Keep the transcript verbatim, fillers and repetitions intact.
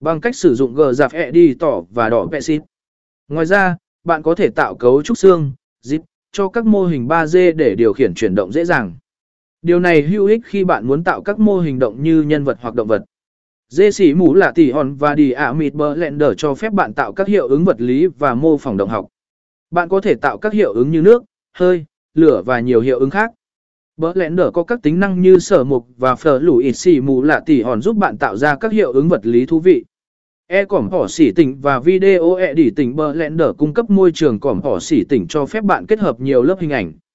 bằng cách sử dụng Graph Editor và đỏ Pencil. Ngoài ra, bạn có thể tạo cấu trúc xương, zip cho các mô hình ba D để điều khiển chuyển động dễ dàng. Điều này hữu ích khi bạn muốn tạo các mô hình động như nhân vật hoặc động vật. Dê xỉ mũ là tỉ hòn và đi ạ mịt Blender cho phép bạn tạo các hiệu ứng vật lý và mô phỏng động học. Bạn có thể tạo các hiệu ứng như nước, hơi, lửa và nhiều hiệu ứng khác. Blender có các tính năng như sở mục và Fluid Simulation giúp bạn tạo ra các hiệu ứng vật lý thú vị. E-Compositing và Video Editing Blender cung cấp môi trường Compositing cho phép bạn kết hợp nhiều lớp hình ảnh.